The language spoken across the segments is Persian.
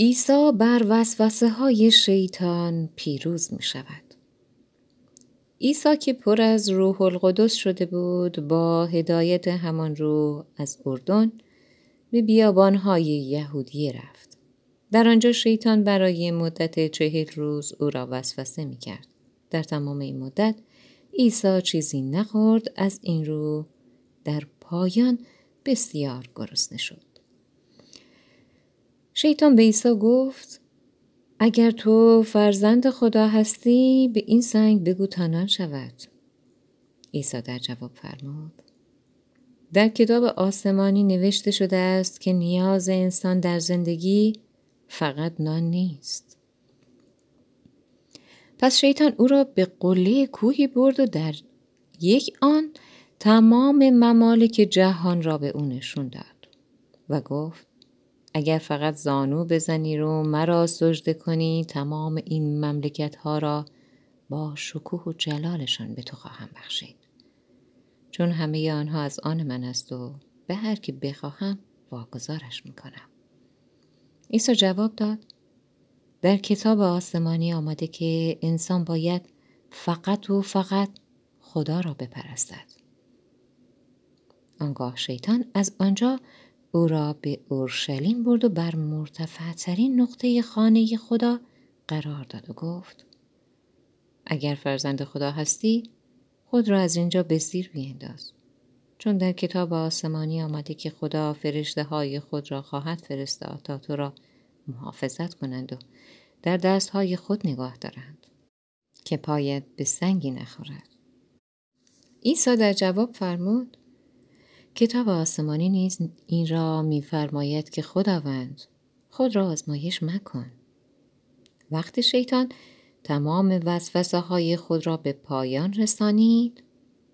عیسی بر وسوسه‌های شیطان پیروز می شود. عیسی که پر از روح القدس شده بود، با هدایت همان روح از اردن به بیابان‌های یهودیه رفت. در آنجا شیطان برای مدت 40 روز او را وسوسه می کرد. در تمام این مدت عیسی چیزی نخورد، از این رو در پایان بسیار گرسنه شد. شیطان به عیسی گفت: اگر تو فرزند خدا هستی، به این سنگ بگو تا نان شود. عیسی در جواب فرمود: در کتاب آسمانی نوشته شده است که نیاز انسان در زندگی فقط نان نیست. پس شیطان او را به قله کوهی برد و در یک آن تمام ممالک جهان را به او نشون داد و گفت: اگر فقط زانو بزنی رو مرا سجده کنی، تمام این مملکت ها را با شکوه و جلالشان به تو خواهم بخشید، چون همه آنها از آن من است و به هر کی بخواهم واگذارش میکنم. عیسی جواب داد: در کتاب آسمانی آمده که انسان باید فقط و فقط خدا را بپرستد. آنگاه شیطان از آنجا او را به اورشلیم برد و بر مرتفع‌ترین نقطه خانه خدا قرار داد و گفت: اگر فرزند خدا هستی، خود را از اینجا به زیر بینداز، چون در کتاب آسمانی آمده که خدا فرشته‌های خود را خواهد فرستاد تا تو را محافظت کنند و در دست‌های خود نگاه دارند که پایت به سنگی نخورد. عیسی در جواب فرمود: کتاب آسمانی نیز این را می‌فرماید که خداوند، خود را آزمایش مکن. وقتی شیطان تمام وسوسه‌های خود را به پایان رسانید،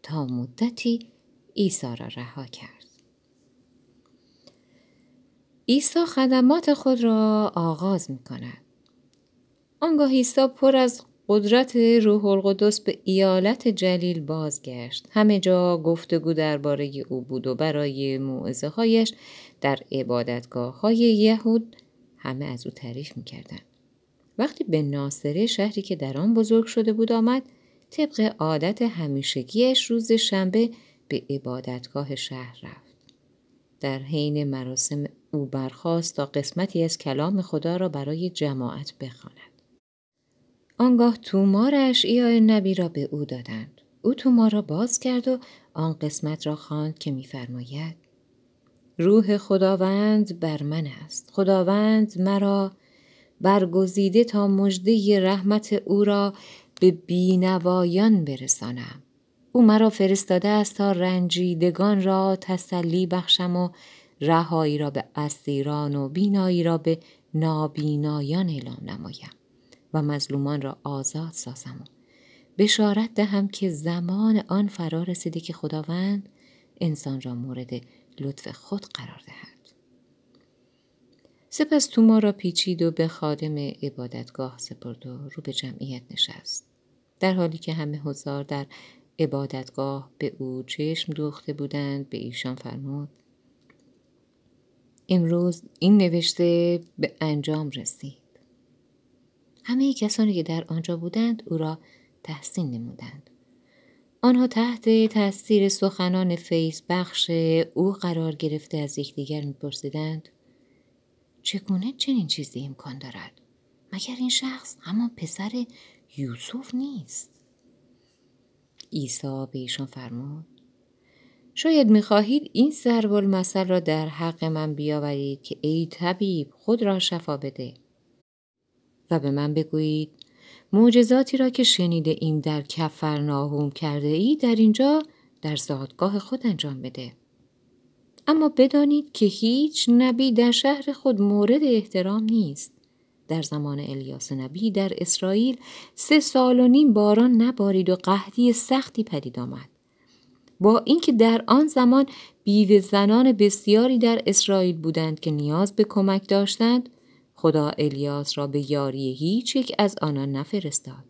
تا مدتی عیسی را رها کرد. عیسی خدمات خود را آغاز می‌کند. آنگاه عیسی پر از قدرت روح القدس به ایالت جلیل بازگشت. همه جا گفتگو درباره او بود و برای موعظه‌هایش در عبادتگاه‌های یهود همه از او تعریف می‌کردند. وقتی به ناصره، شهری که در آن بزرگ شده بود، آمد، طبق عادت همیشگیش روز شنبه به عبادتگاه شهر رفت. در حین مراسم او برخاست تا قسمتی از کلام خدا را برای جماعت بخواند. آنگاه تومار اشعیا نبی را به او دادند. او تومار را باز کرد و آن قسمت را خواند که می‌فرماید: روح خداوند بر من است، خداوند مرا برگزیده تا مژده رحمت او را به بینوایان برسانم. او مرا فرستاده است تا رنجیدگان را تسلی بخشم و رهایی را به اسیران و بینایی را به نابینایان اعلام نمایم و مظلومان را آزاد سازم و بشارت دهم که زمان آن فرا رسیده که خداوند انسان را مورد لطف خود قرار دهد. سپس توما را پیچید و به خادم عبادتگاه سپرد و رو به جمعیت نشست. در حالی که همه حضار در عبادتگاه به او چشم دوخته بودند، به ایشان فرمود: امروز این نوشته به انجام رسید. همه کسانی که در آنجا بودند او را تحسین نمودند. آنها تحت تأثیر سخنان فیض بخش او قرار گرفته از یکدیگر می‌پرسیدند: چگونه چنین چیزی امکان دارد؟ مگر این شخص همان پسر یوسف نیست؟ عیسی به ایشان فرمود: شاید می‌خواهید این ضرب المثل را در حق من بیاورید که ای طبیب، خود را شفا بده و به من بگویید معجزاتی را که شنیده ایم در کفرناهوم کرده ای، در اینجا در زادگاه خود انجام بده. اما بدانید که هیچ نبی در شهر خود مورد احترام نیست. در زمان الیاس نبی در اسرائیل 3.5 سال باران نبارید و قحطی سختی پدید آمد. با اینکه در آن زمان بیوه زنان بسیاری در اسرائیل بودند که نیاز به کمک داشتند، خدا الیاس را به یاری هیچ یک از آنان نفرستاد،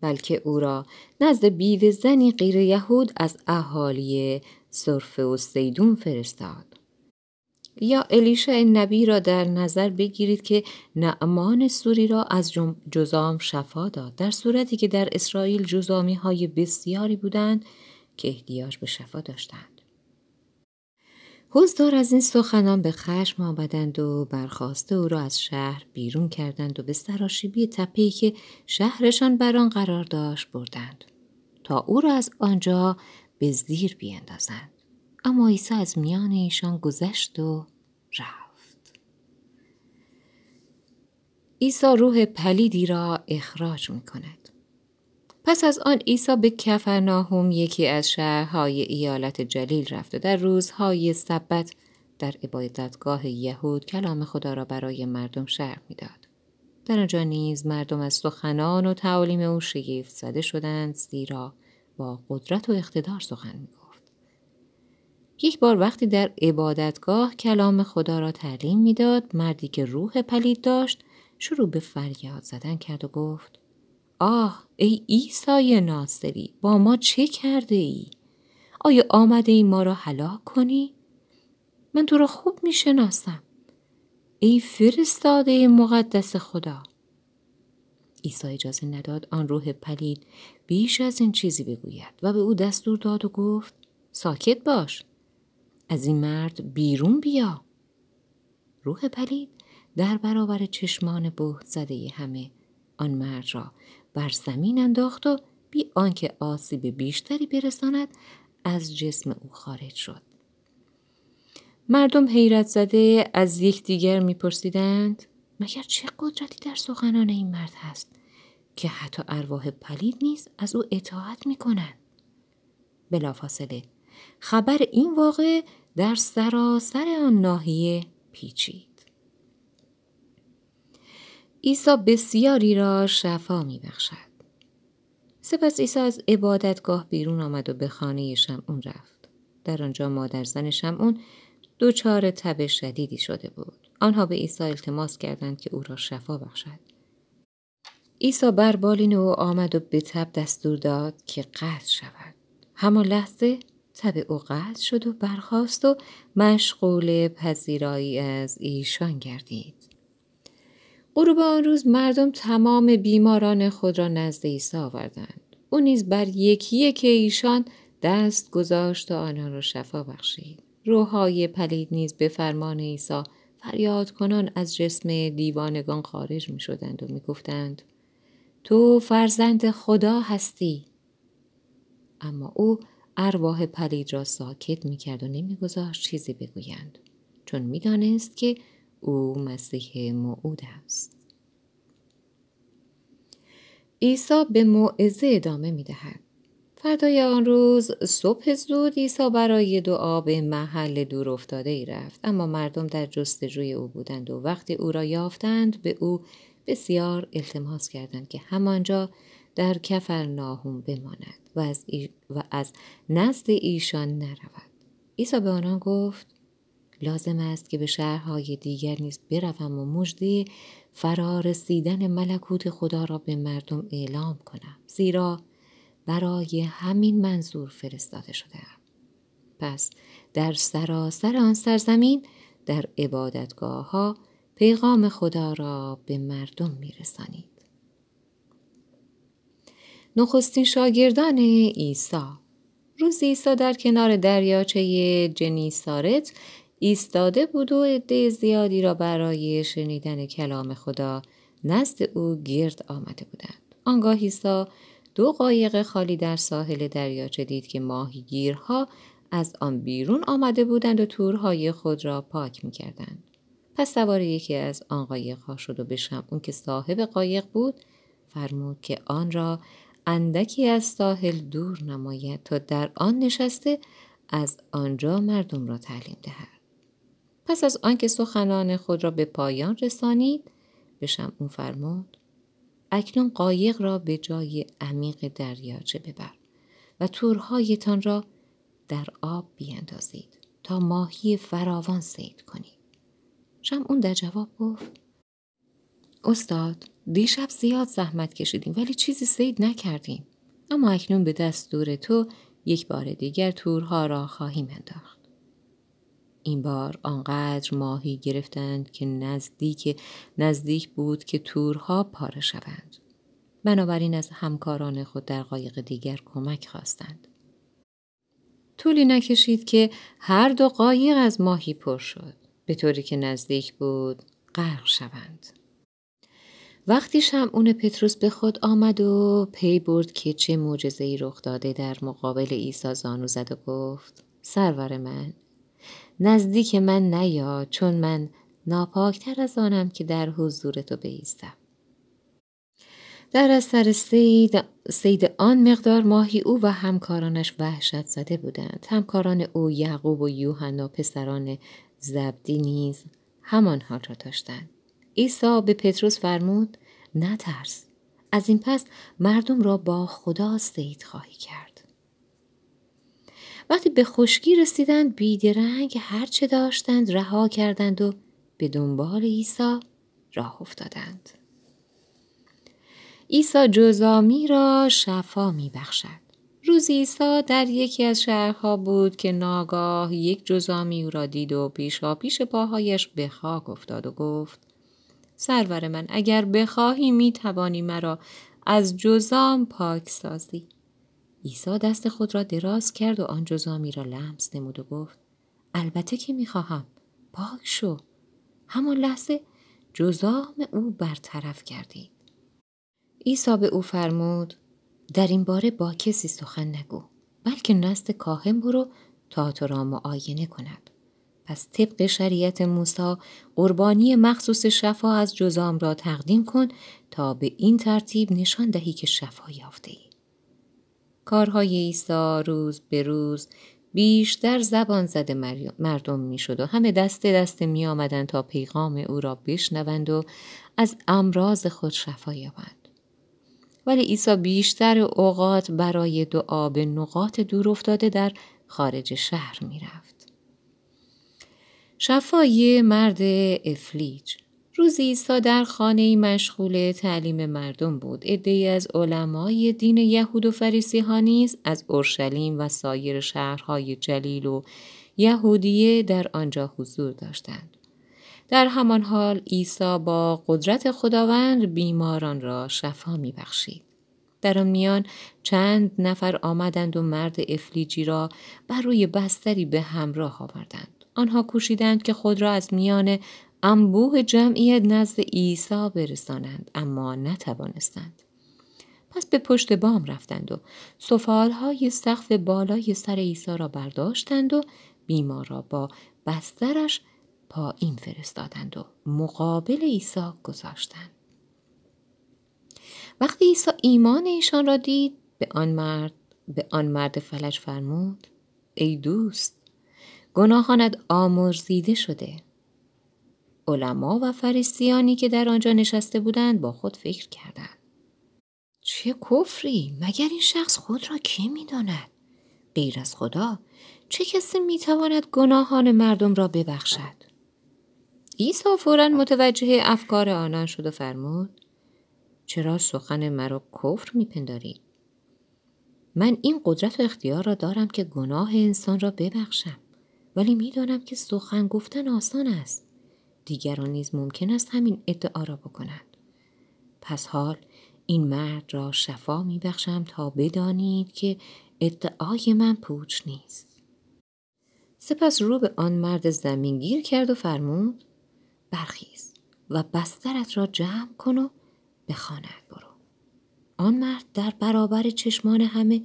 بلکه او را نزد بیوه زنی غیر یهود از اهالی صرفه و صیدون فرستاد. یا الیشع نبی را در نظر بگیرید که نعمان سوری را از جذام شفا داد، در صورتی که در اسرائیل جذامی های بسیاری بودند که احتیاج به شفا داشتند. حضدار از این سخنان به خشم آمدند و برخواسته او را از شهر بیرون کردند و به سراشیبی تپه‌ای که شهرشان بر آن قرار داشت بردند تا او را از آنجا به زیر بیندازند. اما عیسی از میان ایشان گذشت و رفت. عیسی روح پلیدی را اخراج می کند. پس از آن عیسی به کفرناهم، یکی از شهرهای ایالت جلیل، رفت و در روزهای سبت در عبادتگاه یهود کلام خدا را برای مردم شرح می داد. در آنجا نیز مردم از سخنان و تعالیم او شگفت زده شدند، زیرا با قدرت و اقتدار سخن می گفت. یک بار وقتی در عبادتگاه کلام خدا را تعلیم میداد، مردی که روح پلید داشت شروع به فریاد زدن کرد و گفت: آه ای عیسی ناصری، با ما چه کرده ای؟ آیا آمده ای ما را هلاک کنی؟ من تو را خوب می شناسم، ای فرستاده مقدس خدا. عیسی اجازه نداد آن روح پلید بیش از این چیزی بگوید و به او دستور داد و گفت: ساکت باش، از این مرد بیرون بیا. روح پلید در برابر چشمان بهت زده همه آن مرد را بر زمین انداخت و بی آنکه آسیب بیشتری برساند از جسم او خارج شد. مردم حیرت زده از یکدیگر میپرسیدند: مگر چه قدرتی در سخنان این مرد هست که حتی ارواح پلید نیز از او اطاعت میکنند؟ بلافاصله خبر این واقعه در سراسر آن ناحیه پیچید. عیسی بسیاری را شفا می بخشد. سپس عیسی از عبادتگاه بیرون آمد و به خانه شمعون رفت. در آنجا مادر زن شمعون دچار تب شدیدی شده بود. آنها به عیسی التماس کردند که او را شفا بخشد. عیسی بر بالین او آمد و به تب دستور داد که قطع شود. همان لحظه تب او قطع شد و برخاست و مشغول پذیرایی از ایشان گردید. غروب آن روز مردم تمام بیماران خود را نزد عیسی آوردند. او نیز بر یکی یکی ایشان دست گذاشت و آنها را شفا بخشید. روح‌های پلید نیز به فرمان عیسی فریاد کنان از جسم دیوانگان خارج می شدند و می گفتند: تو فرزند خدا هستی. اما او ارواح پلید را ساکت می‌کرد و نمی‌گذاشت چیزی بگویند، چون می‌دانست که او مسیح موعود است. عیسی به موعظه ادامه می‌دهد. فردای آن روز صبح زود عیسی برای دعا به محل دور افتاده‌ای رفت، اما مردم در جستجوی او بودند و وقتی او را یافتند به او بسیار التماس کردند که همانجا در کفرناهم بماند و از نزد ایشان نرود. عیسی به آنان گفت: لازم است که به شهرهای دیگر نیز بروم و مژده فرارسیدن ملکوت خدا را به مردم اعلام کنم، زیرا برای همین منظور فرستاده شده‌ام. پس در سراسر آن سرزمین در عبادتگاه‌ها پیغام خدا را به مردم می‌رسانید. نخستین شاگردان عیسی. روز عیسی در کنار دریاچه جنیسارت ایستاده بود و عده زیادی را برای شنیدن کلام خدا نزد او گرد آمده بودند. آنگاه عیسی دو قایق خالی در ساحل دریاچه دید که ماهیگیرها از آن بیرون آمده بودند و تورهای خود را پاک می‌کردند. پس سوار یکی از آن قایق‌ها شد و به شمعون که صاحب قایق بود فرمود که آن را اندکی از ساحل دور نماید تا در آن نشسته از آنجا مردم را تعلیم دهد. پس از آنکه سخنان خود را به پایان رسانید به شمعون فرمود: اکنون قایق را به جای عمیق دریاچه ببر و تورهایتان را در آب بیندازید تا ماهی فراوان صید کنید. شمعون در جواب گفت: استاد، دیشب زیاد زحمت کشیدیم ولی چیزی صید نکردیم، اما اکنون به دستور تو یک بار دیگر تورها را خواهیم انداخت. این بار آنقدر ماهی گرفتند که نزدیک بود که تورها پاره شوند. بنابراین از همکاران خود در قایق دیگر کمک خواستند. طولی نکشید که هر دو قایق از ماهی پر شد، به طوری که نزدیک بود غرق شوند. وقتی شمعون پطرس به خود آمد و پی برد که چه معجزه‌ای رخ داده، در مقابل عیسی زانو زد و گفت: سرور من، نزدیک من نیا، چون من ناپاکتر از آنم که در حضور تو بایستم. در اثر صید آن مقدار ماهی او و همکارانش وحشت زده بودند. همکاران او یعقوب و یوحنا پسران زبدی نیز همان حال را داشتند. عیسی به پطرس فرمود: نترس، از این پس مردم را با خدا صید خواهی کرد. وقتی به خشکی رسیدند، بیدرنگ هر چه داشتند رها کردند و به دنبال عیسی راه افتادند. عیسی جزامی را شفا می بخشد. روزی عیسی در یکی از شهرها بود که ناگاه یک جزامی او را دید و پیشاپیش پاهایش به خاک افتاد و گفت: سرور من، اگر بخواهی می توانی مرا از جزام پاک سازی. عیسی دست خود را دراز کرد و آن جزامی را لمس نمود و گفت: البته که می خواهم، پاک شو. همان لحظه جزام او برطرف گردید. عیسی به او فرمود: در این باره با کسی سخن نگو، بلکه نزد کاهن برو تا تو را معاینه کند. پس طبق شریعت موسی قربانی مخصوص شفا از جزام را تقدیم کن تا به این ترتیب نشان دهی که شفا یافته‌ای. کارهای عیسی روز به روز بیشتر زبان زده مردم می شد و همه دست دست می آمدند تا پیغام او را بشنوند و از امراض خود شفا یابند. ولی عیسی بیشتر اوقات برای دعا به نقاط دور افتاده در خارج شهر می رفت. شفای مرد افلیج. روزی عیسی در خانه‌ای مشغول تعلیم مردم بود. عده‌ای از علمای دین یهود و فریسی‌ها نیز از اورشلیم و سایر شهرهای جلیل و یهودیه در آنجا حضور داشتند. در همان حال عیسی با قدرت خداوند بیماران را شفا می‌بخشید. در آن میان چند نفر آمدند و مرد افلیجی را بر روی بستری به همراه آوردند. آنها کوشیدند که خود را از میان انبوه جمعیت نزد عیسی برسانند، اما نتوانستند. پس به پشت بام رفتند و سفالهای سقف بالای سر عیسی را برداشتند و بیمار را با بسترش پایین فرستادند و مقابل عیسی گذاشتند. وقتی عیسی ایمان ایشان را دید، به آن مرد فلج فرمود: ای دوست، گناهانت آمرزیده شده. علما و فریسیانی که در آنجا نشسته بودند با خود فکر کردند: چه کفری! مگر این شخص خود را کی می‌داند غیر از خدا؟ چه کسی می‌تواند گناهان مردم را ببخشد؟ عیسی فوراً متوجه افکار آنان شد و فرمود: چرا سخن مرا کفر می‌پنداری؟ من این قدرت و اختیار را دارم که گناه انسان را ببخشم، ولی می‌دانم که سخن گفتن آسان است. دیگران نیز ممکن است همین ادعا را بکنند. پس حال این مرد را شفا می‌بخشم تا بدانید که ادعای من پوچ نیست. سپس رو به آن مرد زمینگیر کرد و فرمود: برخیز و بسترت را جمع کن و به خانه‌ات برو. آن مرد در برابر چشمان همه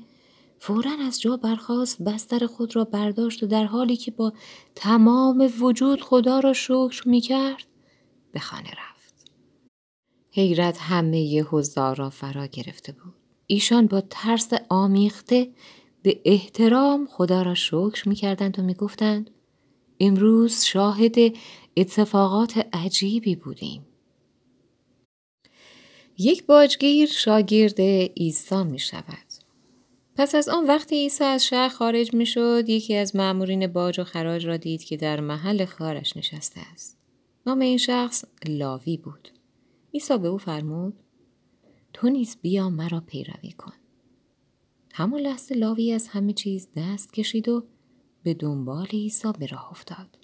فوراً از جا برخاست، بستر خود را برداشت و در حالی که با تمام وجود خدا را شکر می‌کرد، به خانه رفت. حیرت همه حضار را فرا گرفته بود. ایشان با ترس آمیخته به احترام خدا را شکر می‌کردند و می‌گفتند: امروز شاهد اتفاقات عجیبی بودیم. یک باجگیر شاگرد عیسی می‌شود. پس از آن وقتی عیسی از شهر خارج می شد، یکی از مامورین باج و خراج را دید که در محل کارش نشسته است. نام این شخص لاوی بود. عیسی به او فرمود: تو نیز بیا مرا پیروی کن. همان لحظه لاوی از همه چیز دست کشید و به دنبال عیسی به راه افتاد.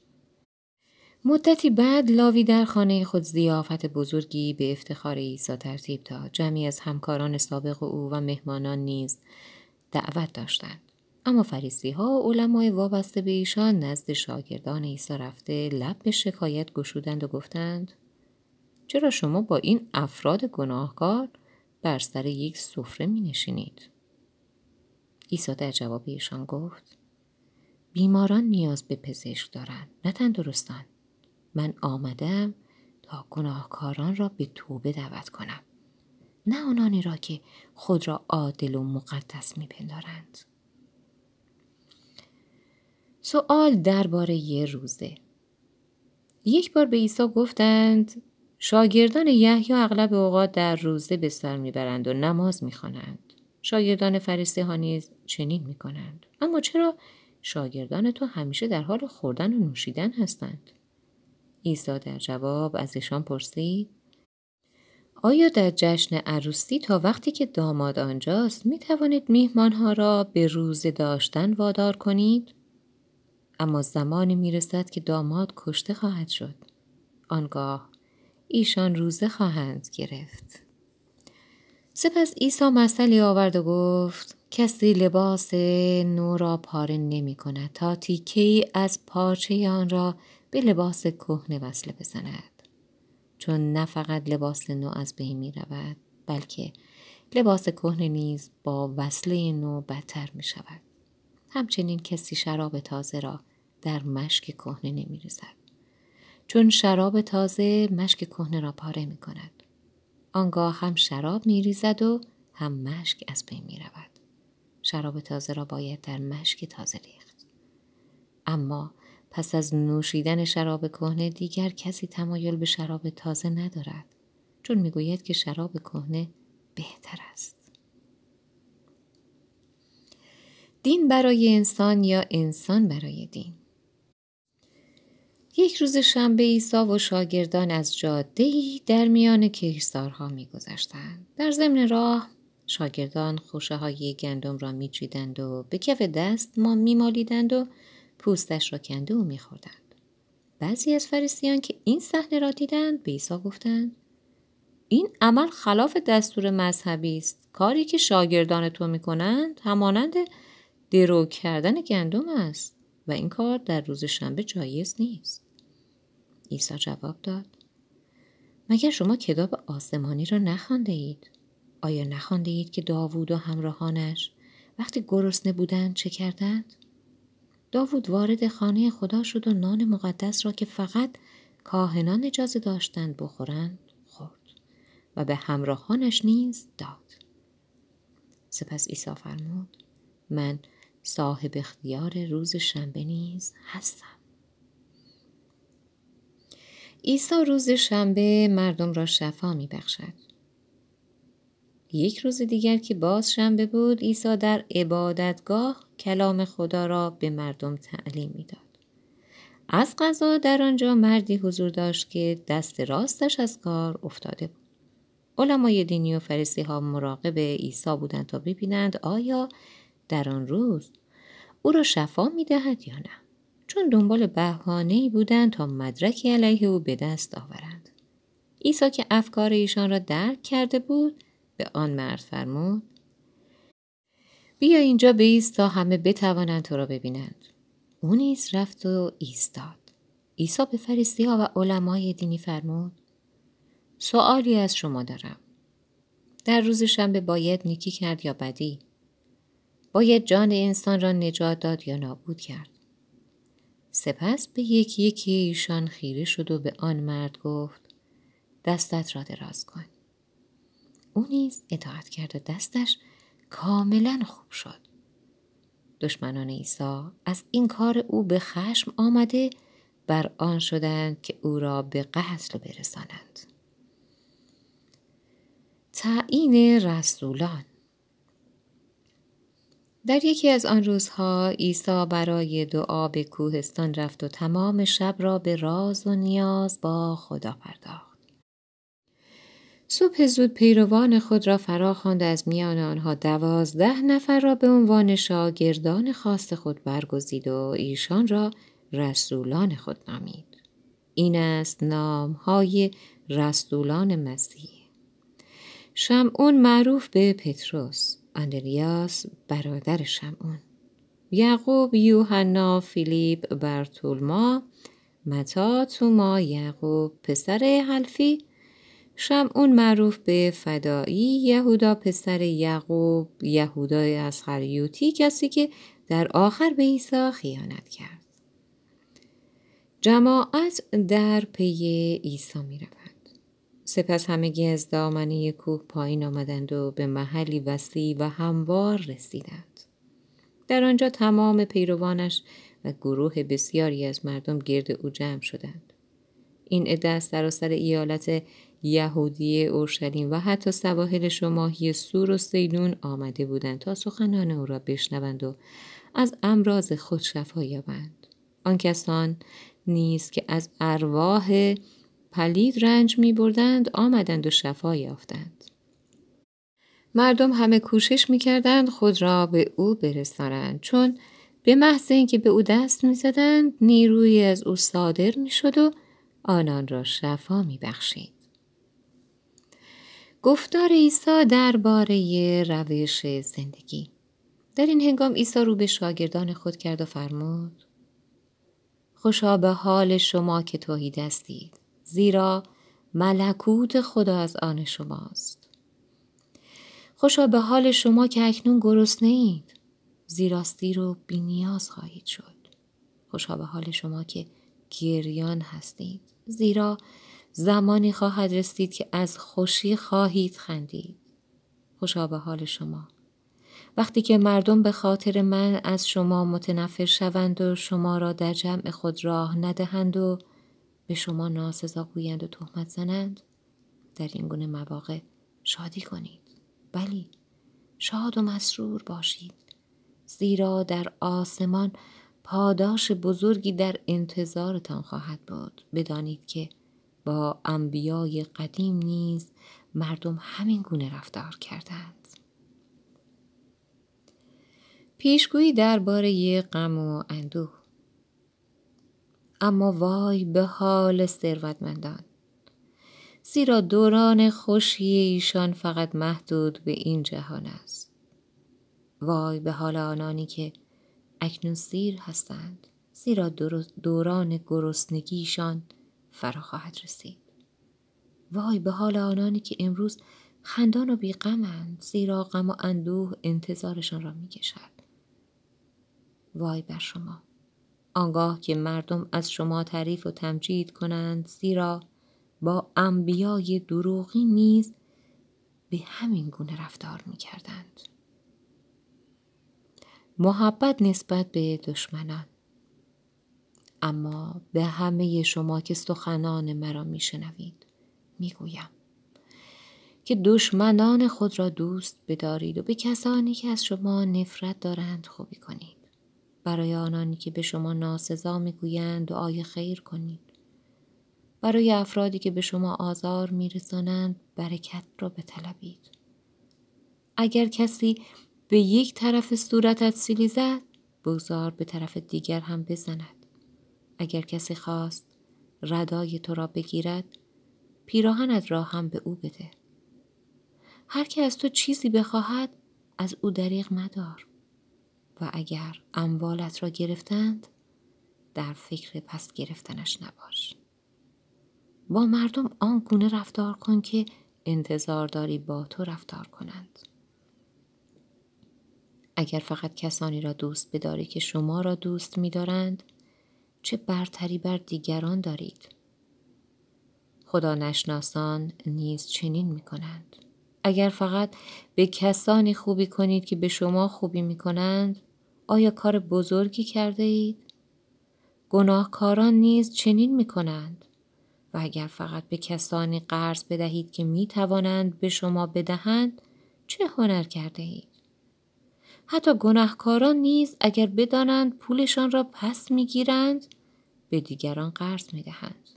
مدتی بعد لاوی در خانه خود ضیافت بزرگی به افتخار عیسی ترتیب داد. جمعی از همکاران سابق او و مهمانان نیز دعوت داشتند. اما فریسی‌ها و علمای وابسته به ایشان نزد شاگردان عیسی رفته لب به شکایت گشودند و گفتند: چرا شما با این افراد گناهکار بر سر یک سفره می‌نشینید؟ عیسی در جواب ایشان گفت: بیماران نیاز به پزشک دارند، نه تندرستان. من آمدم تا گناهکاران را به توبه دعوت کنم، نه آنانی را که خود را عادل و مقدس می‌پندارند. سوال درباره یه روزه. یک بار به عیسی گفتند: شاگردان یحیی اغلب اوقات در روزه به سر میبرند و نماز میخوانند. شاگردان فریسه ها نیز چنین میکنند. اما چرا شاگردان تو همیشه در حال خوردن و نوشیدن هستند؟ عیسی در جواب ازشان پرسید: آیا در جشن عروسی تا وقتی که داماد آنجاست میتوانید میهمانها را به روزه داشتن وادار کنید؟ اما زمانی میرسد که داماد کشته خواهد شد. آنگاه ایشان روزه خواهند گرفت. سپس عیسی مثلی آورد و گفت: کسی لباس نو را پاره نمی کند تا تیکه‌ای از پارچه آن را به لباس کهنه وصله بزند. چون نه فقط لباس نو از بین می رود، بلکه لباس کهنه نیز با وصله نو بدتر می شود. همچنین کسی شراب تازه را در مشک کهنه نمی ریزد، چون شراب تازه مشک کهنه را پاره می کند. آنگاه هم شراب می ریزد و هم مشک از بین می رود. شراب تازه را باید در مشک تازه ریخت. اما پس از نوشیدن شراب کهنه دیگر کسی تمایل به شراب تازه ندارد، چون می گوید که شراب کهنه بهتر است. دین برای انسان یا انسان برای دین. یک روز شنبه عیسی و شاگردان از جاده‌ای در میان کهسارها می‌گذشتند. در ضمن راه شاگردان خوشه‌های گندم را می‌چیدند و به کف دست می‌مالیدند و پوستش را کنده و می‌خوردند. بعضی از فریسیان که این صحنه را دیدند به عیسی گفتند: این عمل خلاف دستور مذهبی است. کاری که شاگردان تو می‌کنند همانند درو کردن گندم است و این کار در روز شنبه جایز نیست. عیسی جواب داد: مگر شما کتاب آسمانی را نخوانده اید؟ آیا نخوانده اید که داوود و همراهانش وقتی گرسنه بودند چه کردند؟ داوود وارد خانه خدا شد و نان مقدس را که فقط کاهنان اجازه داشتند بخورند خورد و به همراهانش نیز داد. سپس عیسی فرمود: من صاحب اختیار روز شنبه نیز هستم. عیسی روز شنبه مردم را شفا می بخشد. یک روز دیگر که باز شنبه بود، عیسی در عبادتگاه کلام خدا را به مردم تعلیم می داد. از قضا در آنجا مردی حضور داشت که دست راستش از کار افتاده بود. علمای دینی و فریسی ها مراقب عیسی بودند تا ببینند آیا در آن روز او را شفا می دهد یا نه، چون دنبال بهانه‌ای بودند تا مدرکی علیه او به دست آورند. عیسی که افکار ایشان را درک کرده بود به آن مرد فرمود: بیا اینجا بایست تا همه بتوانند تو را ببینند. او نیز رفت و ایستاد. عیسی به فریسی‌ها و علمای دینی فرمود: سؤالی از شما دارم. در روز شنبه باید نیکی کرد یا بدی؟ باید جان انسان را نجات داد یا نابود کرد؟ سپس به یکی یکی ایشان خیره شد و به آن مرد گفت: دستت را دراز کن. او نیز اطاعت کرد و دستش کاملا خوب شد. دشمنان عیسی از این کار او به خشم آمده بر آن شدند که او را به قتل برسانند. تعیین رسولان. در یکی از آن روزها عیسی برای دعا به کوهستان رفت و تمام شب را به راز و نیاز با خدا پرداخت. صبح زود پیروان خود را فرا خواند و از میان آنها 12 نفر را به عنوان شاگردان خاص خود برگزید و ایشان را رسولان خود نامید. این است نام‌های رسولان مسیح. شمعون معروف به پتروس، اندریاس برادر شمعون، یعقوب، یوحنا، فیلیپ، برتولما، متا، توما، یعقوب پسر حلفی. شمعون معروف به فدایی، یهودا پسر یعقوب، یهودای اسخریوتی، کسی که در آخر به عیسی خیانت کرد. جماعت در پی عیسی می روند. سپس همگی از دامنه کوه پایین آمدند و به محلی وسیع و هموار رسیدند. در آنجا تمام پیروانش و گروه بسیاری از مردم گرد او جمع شدند. این عده از سراسر ایالت یهودیه، اورشلیم و حتی سواحل شمالی سور و سیدون آمده بودند تا سخنان او را بشنوند و از امراض خود شفا یابند. آن کسان نیز که از ارواح پلید رنج می‌بردند آمدند و شفا یافتند. مردم همه کوشش می‌کردند خود را به او برسانند، چون به محض اینکه به او دست می‌زدند نیرویی از او صادر می‌شد و آنان را شفا می‌بخشید. گفتار عیسی درباره روش زندگی. در این هنگام عیسی رو به شاگردان خود کرد و فرمود: خوشا به حال شما که تهی دستید، زیرا ملکوت خدا از آن شماست. خوشا به حال شما که اکنون گرسنه اید، زیرا سیر و بی‌نیاز خواهید شد. خوشا به حال شما که گریان هستید، زیرا زمانی خواهد رسید که از خوشی خواهید خندید. خوشا به حال شما وقتی که مردم به خاطر من از شما متنفر شوند و شما را در جمع خود راه ندهند و به شما ناسزا گویند و تهمت زنند. در این گونه مواقع شادی کنید، بلی شاد و مسرور باشید، زیرا در آسمان پاداش بزرگی در انتظارتان خواهد بود. بدانید که با انبیای قدیم نیز مردم همین گونه رفتار کردند. پیشگویی درباره غم و اندوه. اما وای به حال ثروتمندان، زیرا دوران خوشی ایشان فقط محدود به این جهان است. وای به حال آنانی که اکنون سیر هستند، زیرا دوران گرسنگیشان فرا خواهد رسید. وای به حال آنانی که امروز خندان و بی‌غم‌اند، زیرا غم و اندوه انتظارشان را می‌کشد. وای بر شما آنگاه که مردم از شما تعریف و تمجید کنند، زیرا با انبیای دروغی نیز به همین گونه رفتار می‌کردند. محبت نسبت به دشمنان. اما به همه شما که سخنان مرا می‌شنوید می‌گویم که دشمنان خود را دوست بدارید و به کسانی که از شما نفرت دارند خوبی کنید. برای آنانی که به شما ناسزا میگویند دعای خیر کنید. برای افرادی که به شما آزار میرسانند برکت را بطلبید. اگر کسی به یک طرف صورتت سیلی زد، بگذار به طرف دیگر هم بزند. اگر کسی خواست ردای تو را بگیرد، پیراهنت را هم به او بده. هر که از تو چیزی بخواهد از او دریغ مدار. و اگر اموالت را گرفتند در فکر پس گرفتنش نباش. با مردم آن گونه رفتار کن که انتظار داری با تو رفتار کنند. اگر فقط کسانی را دوست بداری که شما را دوست می‌دارند، چه برتری بر دیگران دارید؟ خدا نشناسان نیز چنین می‌کنند. اگر فقط به کسانی خوبی کنید که به شما خوبی می‌کنند، آیا کار بزرگی کرده اید؟ گناهکاران نیز چنین می‌کنند. و اگر فقط به کسانی قرض بدهید که می‌توانند به شما بدهند، چه هنر کرده اید؟ حتی گناهکاران نیز اگر بدانند پولشان را پس می‌گیرند، به دیگران قرض می‌دهند.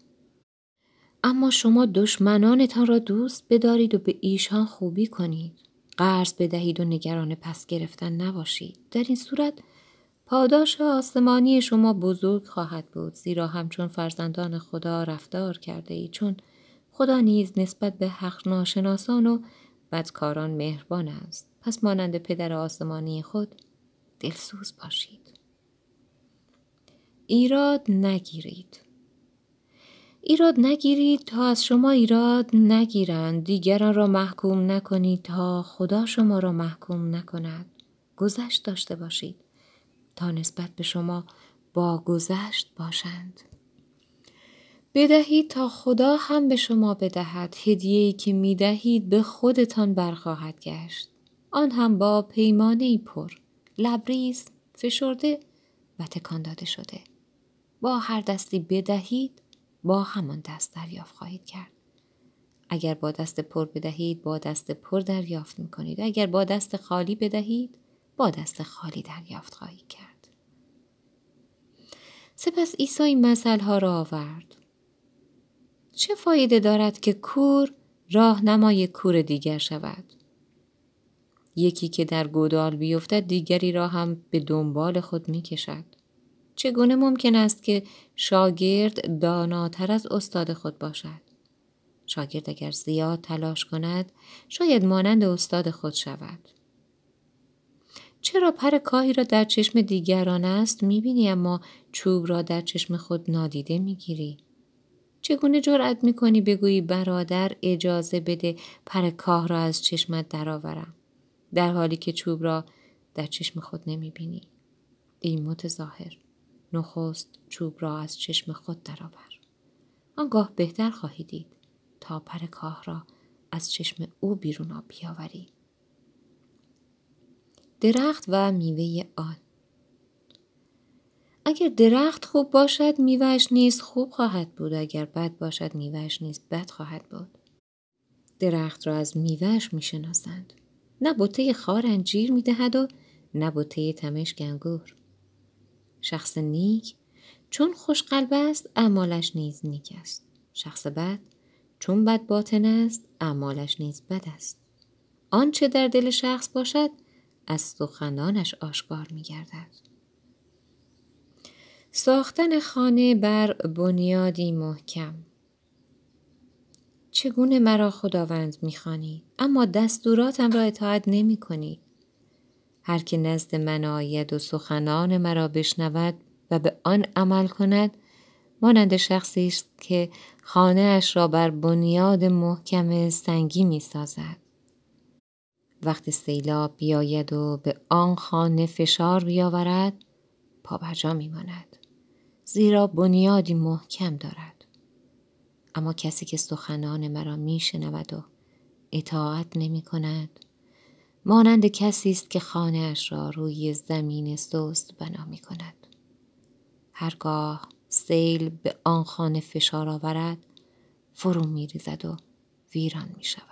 اما شما دشمنانتان را دوست بدارید و به ایشان خوبی کنید. قرض بدهید و نگران پس گرفتن نباشید. در این صورت پاداش آسمانی شما بزرگ خواهد بود، زیرا همچون فرزندان خدا رفتار کرده اید، چون خدا نیز نسبت به حق ناشناسان و بدکاران مهربان است. پس مانند پدر آسمانی خود دلسوز باشید. ایراد نگیرید تا از شما ایراد نگیرند. دیگران را محکوم نکنید تا خدا شما را محکوم نکند. گذشت داشته باشید تا نسبت به شما با گذشت باشند. بدهید تا خدا هم به شما بدهد. هدیه‌ای که می‌دهید به خودتان برخواهد گشت، آن هم با پیمانه‌ای پر، لبریز، فشرده و تکان داده شده. با هر دستی بدهید، با همان دست دریافت خواهید کرد. اگر با دست پر بدهید، با دست پر دریافت می‌کنید. اگر با دست خالی بدهید، با دست خالی دریافت خواهید کرد. سپس عیسی این مثل‌ها را آورد. چه فایده دارد که کور راهنمای کور دیگر شود؟ یکی که در گودال بیفتد دیگری را هم به دنبال خود می‌کشد. چگونه ممکن است که شاگرد داناتر از استاد خود باشد؟ شاگرد اگر زیاد تلاش کند شاید مانند استاد خود شود. چرا پر کاهی را در چشم دیگران است می‌بینی، اما چوب را در چشم خود نادیده می‌گیری؟ چگونه جرأت می‌کنی بگویی برادر اجازه بده پر کاه را از چشمت درآورم، در حالی که چوب را در چشم خود نمی‌بینی؟ ای متظاهر، نخست چوب را از چشم خود درآور، آنگاه بهتر خواهی دید تا پر کاه را از چشم او بیرون بیاوری. درخت و میوه آن. اگر درخت خوب باشد میوهش نیز خوب خواهد بود، اگر بد باشد میوهش نیز بد خواهد بود. درخت را از میوهش میشناسند. نه بوته خار انجیر میدهد و نه بوته تمشک انگور. شخص نیک چون خوش قلب است اعمالش نیز نیک است. شخص بد چون بد باطن است اعمالش نیز بد است. آنچه در دل شخص باشد از سخنانش آشکار می‌گردد. ساختن خانه بر بنیادی محکم. چگونه مرا خداوند می‌خوانید اما دستوراتم را اطاعت نمی‌کنید؟ هر که نزد من آید و سخنان مرا بشنود و به آن عمل کند مانند شخصی است که خانه اش را بر بنیاد محکم سنگی می‌سازد. وقتی سیلاب بیاید و به آن خانه فشار بیاورد پابرجا می‌ماند، زیرا بنیادی محکم دارد. اما کسی که سخنان مرا می‌شنود و اطاعت نمی‌کند مانند کسی است که خانه اش را روی زمین سست بنا می‌کند. هرگاه سیل به آن خانه فشار آورد فرو می‌ریزد و ویران می‌شود.